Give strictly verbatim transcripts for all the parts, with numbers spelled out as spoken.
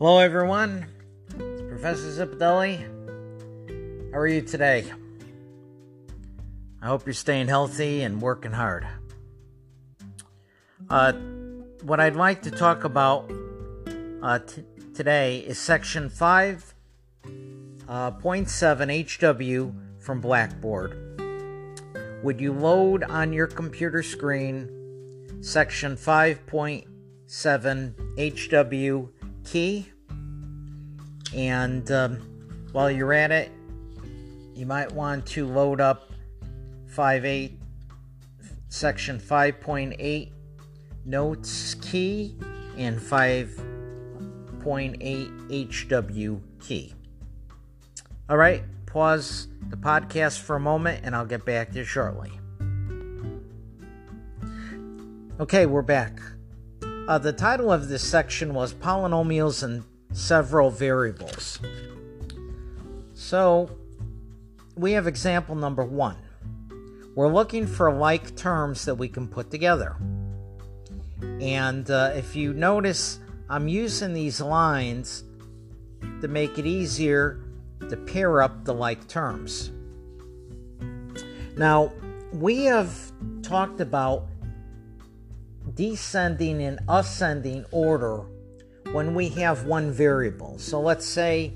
Hello everyone, it's Professor Zipidelli. How are you today? I hope you're staying healthy and working hard. Uh, what I'd like to talk about uh, t- today is Section five point seven H W from Blackboard. Would you load on your computer screen Section five point seven H W key? And um, while you're at it, you might want to load up five point eight section five point eight notes key and five point eight H W key. All right, pause the podcast for a moment and I'll get back to you shortly. Okay, we're back. Uh, the title of this section was Polynomials and Several Variables. So, we have example number one. We're looking for like terms that we can put together. And uh, if you notice, I'm using these lines to make it easier to pair up the like terms. Now, we have talked about descending and ascending order when we have one variable. So let's say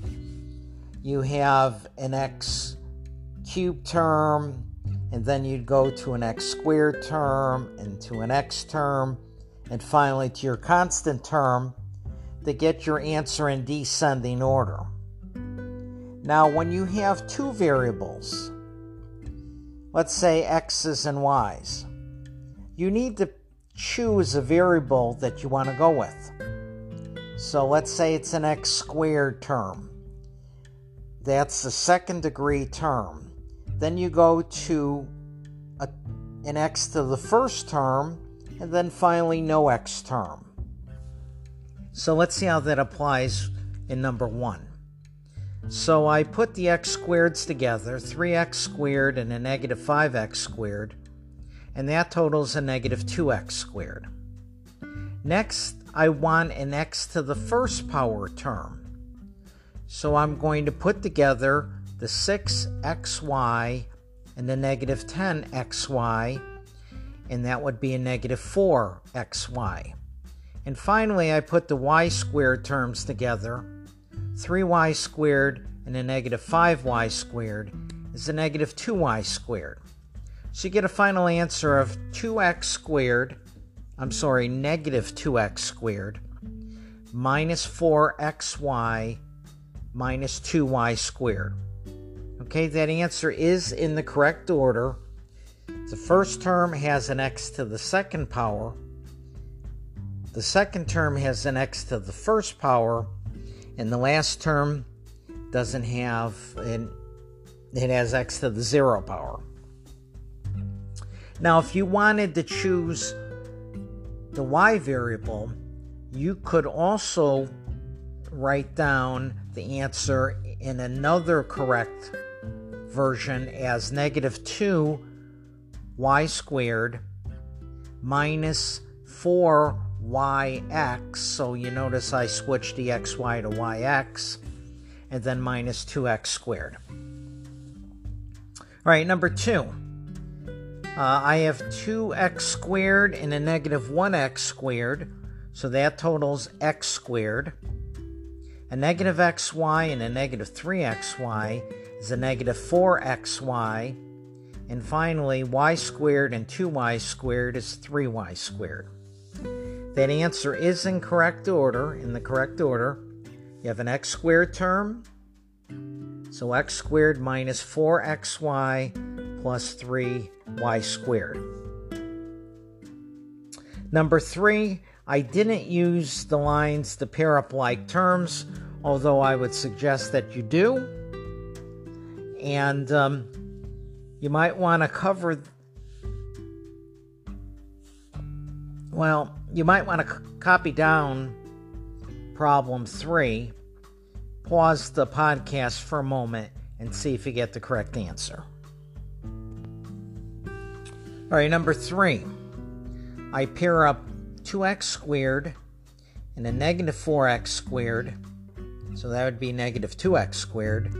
you have an x cubed term, and then you'd go to an x squared term, and to an x term, and finally to your constant term to get your answer in descending order. Now, when you have two variables, let's say x's and y's, you need to choose a variable that you want to go with. So let's say it's an x squared term. That's the second degree term. Then you go to a, an x to the first term, and then finally no x term. So let's see how that applies in number one. So I put the x squareds together, three x squared and a negative five x squared, and that totals a negative two x squared. Next, I want an x to the first power term. So I'm going to put together the six x y and the negative ten x y, and that would be a negative four x y. And finally, I put the y squared terms together. three y squared and a negative five y squared is a negative two y squared. So you get a final answer of two x squared, I'm sorry, negative two x squared, minus four x y, minus two y squared. Okay, that answer is in the correct order. The first term has an x to the second power. The second term has an x to the first power. And the last term doesn't have, an, it has x to the zero power. Now, if you wanted to choose the y variable, you could also write down the answer in another correct version as negative two y squared minus four y x. So you notice I switched the xy to yx, and then minus two x squared. All right, number two. Uh, I have two x squared and a negative one x squared, so that totals x squared. A negative xy and a negative three x y is a negative four x y. And finally, y squared and two y squared is three y squared. That answer is in correct order, in the correct order. You have an x squared term, so x squared minus four x y plus three y squared. Number three, I didn't use the lines to pair up like terms, although I would suggest that you do. And um, you might want to cover, well, you might want to c- copy down problem three, pause the podcast for a moment, and see if you get the correct answer. All right, number three, I pair up two x squared and a negative four x squared So that would be negative two x squared.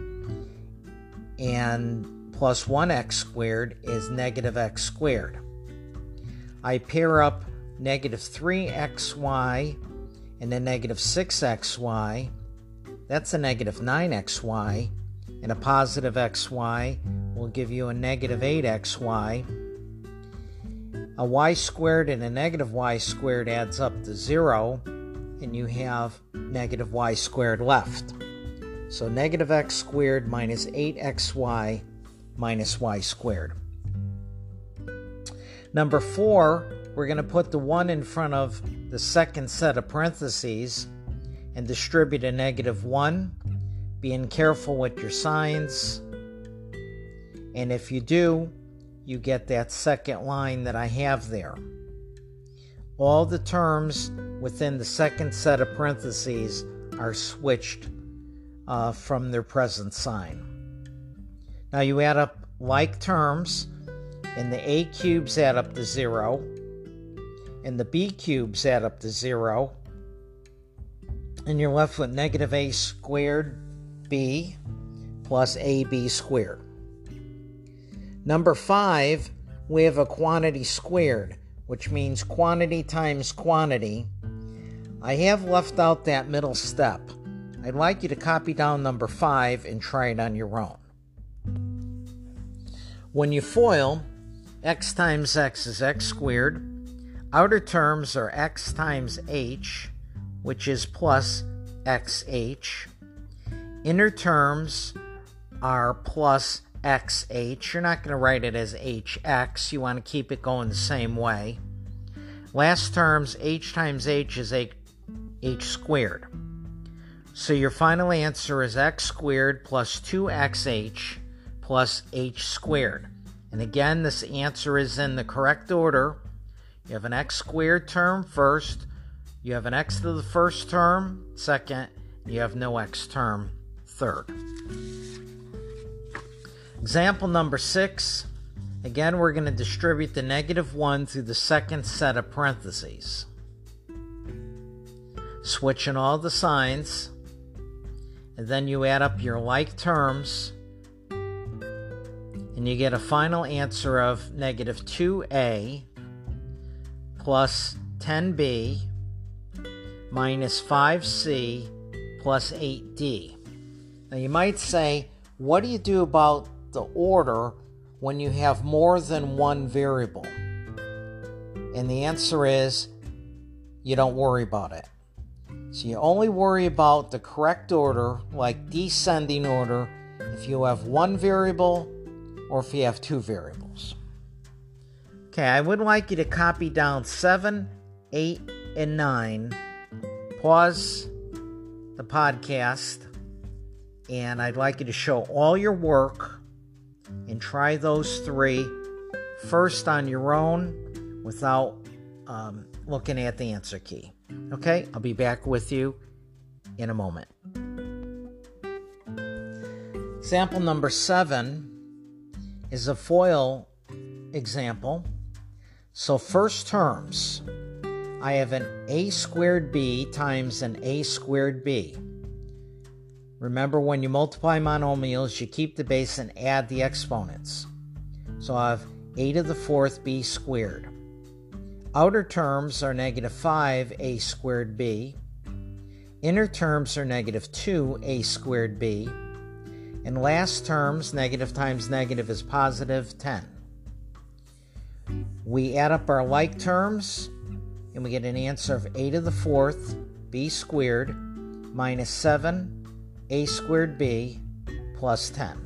And plus one x squared is negative x squared. I pair up negative three x y and then negative six x y. That's a negative nine x y. And a positive xy will give you a negative eight x y. A y squared and a negative y squared adds up to zero, and you have negative y squared left. So negative x squared minus eight x y minus y squared. Number four, we're going to put the one in front of the second set of parentheses and distribute a negative one, being careful with your signs. And if you do, you get that second line that I have there. All the terms within the second set of parentheses are switched uh, from their present sign. Now you add up like terms, and the a cubes add up to zero, and the b cubes add up to zero, and you're left with negative a squared b plus ab squared. Number five, we have a quantity squared, which means quantity times quantity. I have left out that middle step. I'd like you to copy down number five and try it on your own. When you FOIL, x times x is x squared. Outer terms are x times h, which is plus xh. Inner terms are plus xh. You're not going to write it as hx. You want to keep it going the same way. Last terms, h times h is h squared. So your final answer is x squared plus two x h plus h squared. And again, this answer is in the correct order. You have an x squared term first. You have an x to the first term second. You have no x term third. Example number six. Again, we're going to distribute the negative one through the second set of parentheses, switching all the signs, and then you add up your like terms, and you get a final answer of negative two a plus ten b minus five c plus eight d. Now you might say, what do you do about the order when you have more than one variable? And the answer is, you don't worry about it. So you only worry about the correct order, like descending order, if you have one variable or if you have two variables. Okay, I would like you to copy down seven, eight, and nine. Pause the podcast, and I'd like you to show all your work and try those three first on your own without um, looking at the answer key. Okay, I'll be back with you in a moment. Example number seven is a FOIL example. So first terms, I have an a squared b times an a squared b. Remember, when you multiply monomials, you keep the base and add the exponents. So I have a to the fourth b squared. Outer terms are negative five a squared b. Inner terms are negative two a squared b. And last terms, negative times negative is positive ten. We add up our like terms, and we get an answer of a to the fourth b squared minus seven a squared b plus ten.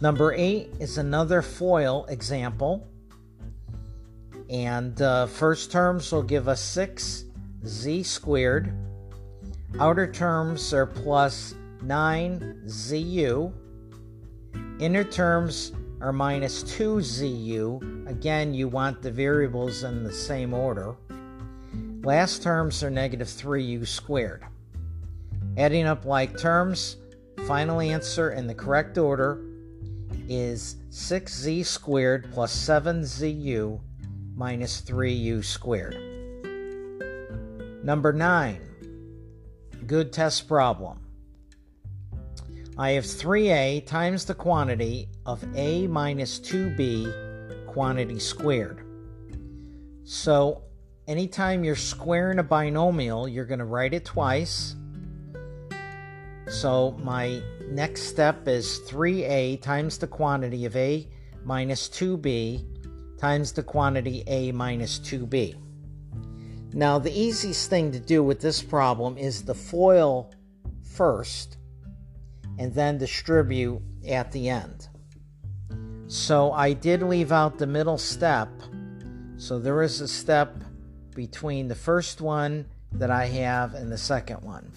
Number eight is another FOIL example, and uh, first terms will give us six z squared. Outer terms are plus nine z u. Inner terms are minus two z u. Again, you want the variables in the same order. Last terms are negative three u squared. Adding up like terms, final answer in the correct order is six z squared plus seven z u minus three u squared. Number nine. Good test problem. I have three a times the quantity of a minus two b quantity squared. So anytime you're squaring a binomial, you're going to write it twice. So my next step is three a times the quantity of a minus two b times the quantity a minus two b. Now, the easiest thing to do with this problem is to FOIL first and then distribute at the end. So I did leave out the middle step. So there is a step between the first one that I have and the second one.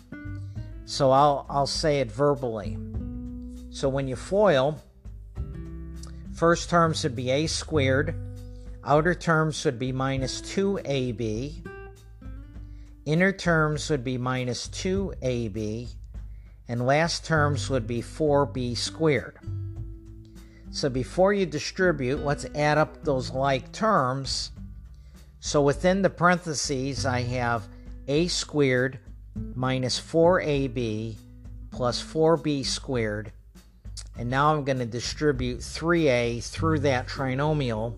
So I'll, I'll say it verbally. So when you FOIL, first term should be a squared. Outer terms should be minus two a b. Inner terms would be minus two a b, and last terms would be four b squared. So before you distribute, let's add up those like terms. So within the parentheses, I have a squared minus four a b plus four b squared. And now I'm going to distribute three a through that trinomial.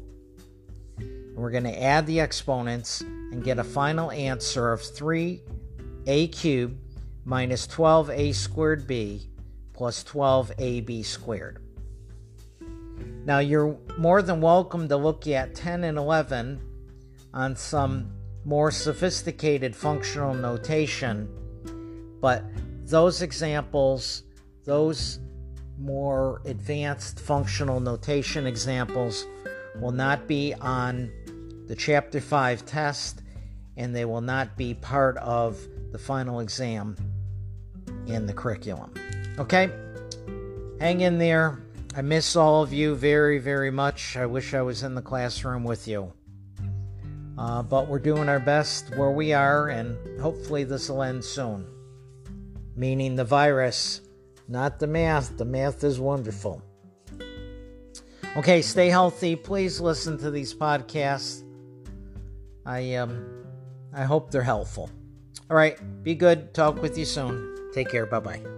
We're going to add the exponents and get a final answer of three a cubed minus twelve a squared b plus twelve a b squared. Now, you're more than welcome to look at ten and eleven on some more sophisticated functional notation, but those examples, those more advanced functional notation examples, will not be on the Chapter five test, and they will not be part of the final exam in the curriculum. Okay? Hang in there. I miss all of you very, very much. I wish I was in the classroom with you. Uh, but we're doing our best where we are, and hopefully this will end soon. Meaning the virus, not the math. The math is wonderful. Okay, stay healthy. Please listen to these podcasts. I um, I hope they're helpful. All right, be good. Talk with you soon. Take care. Bye-bye.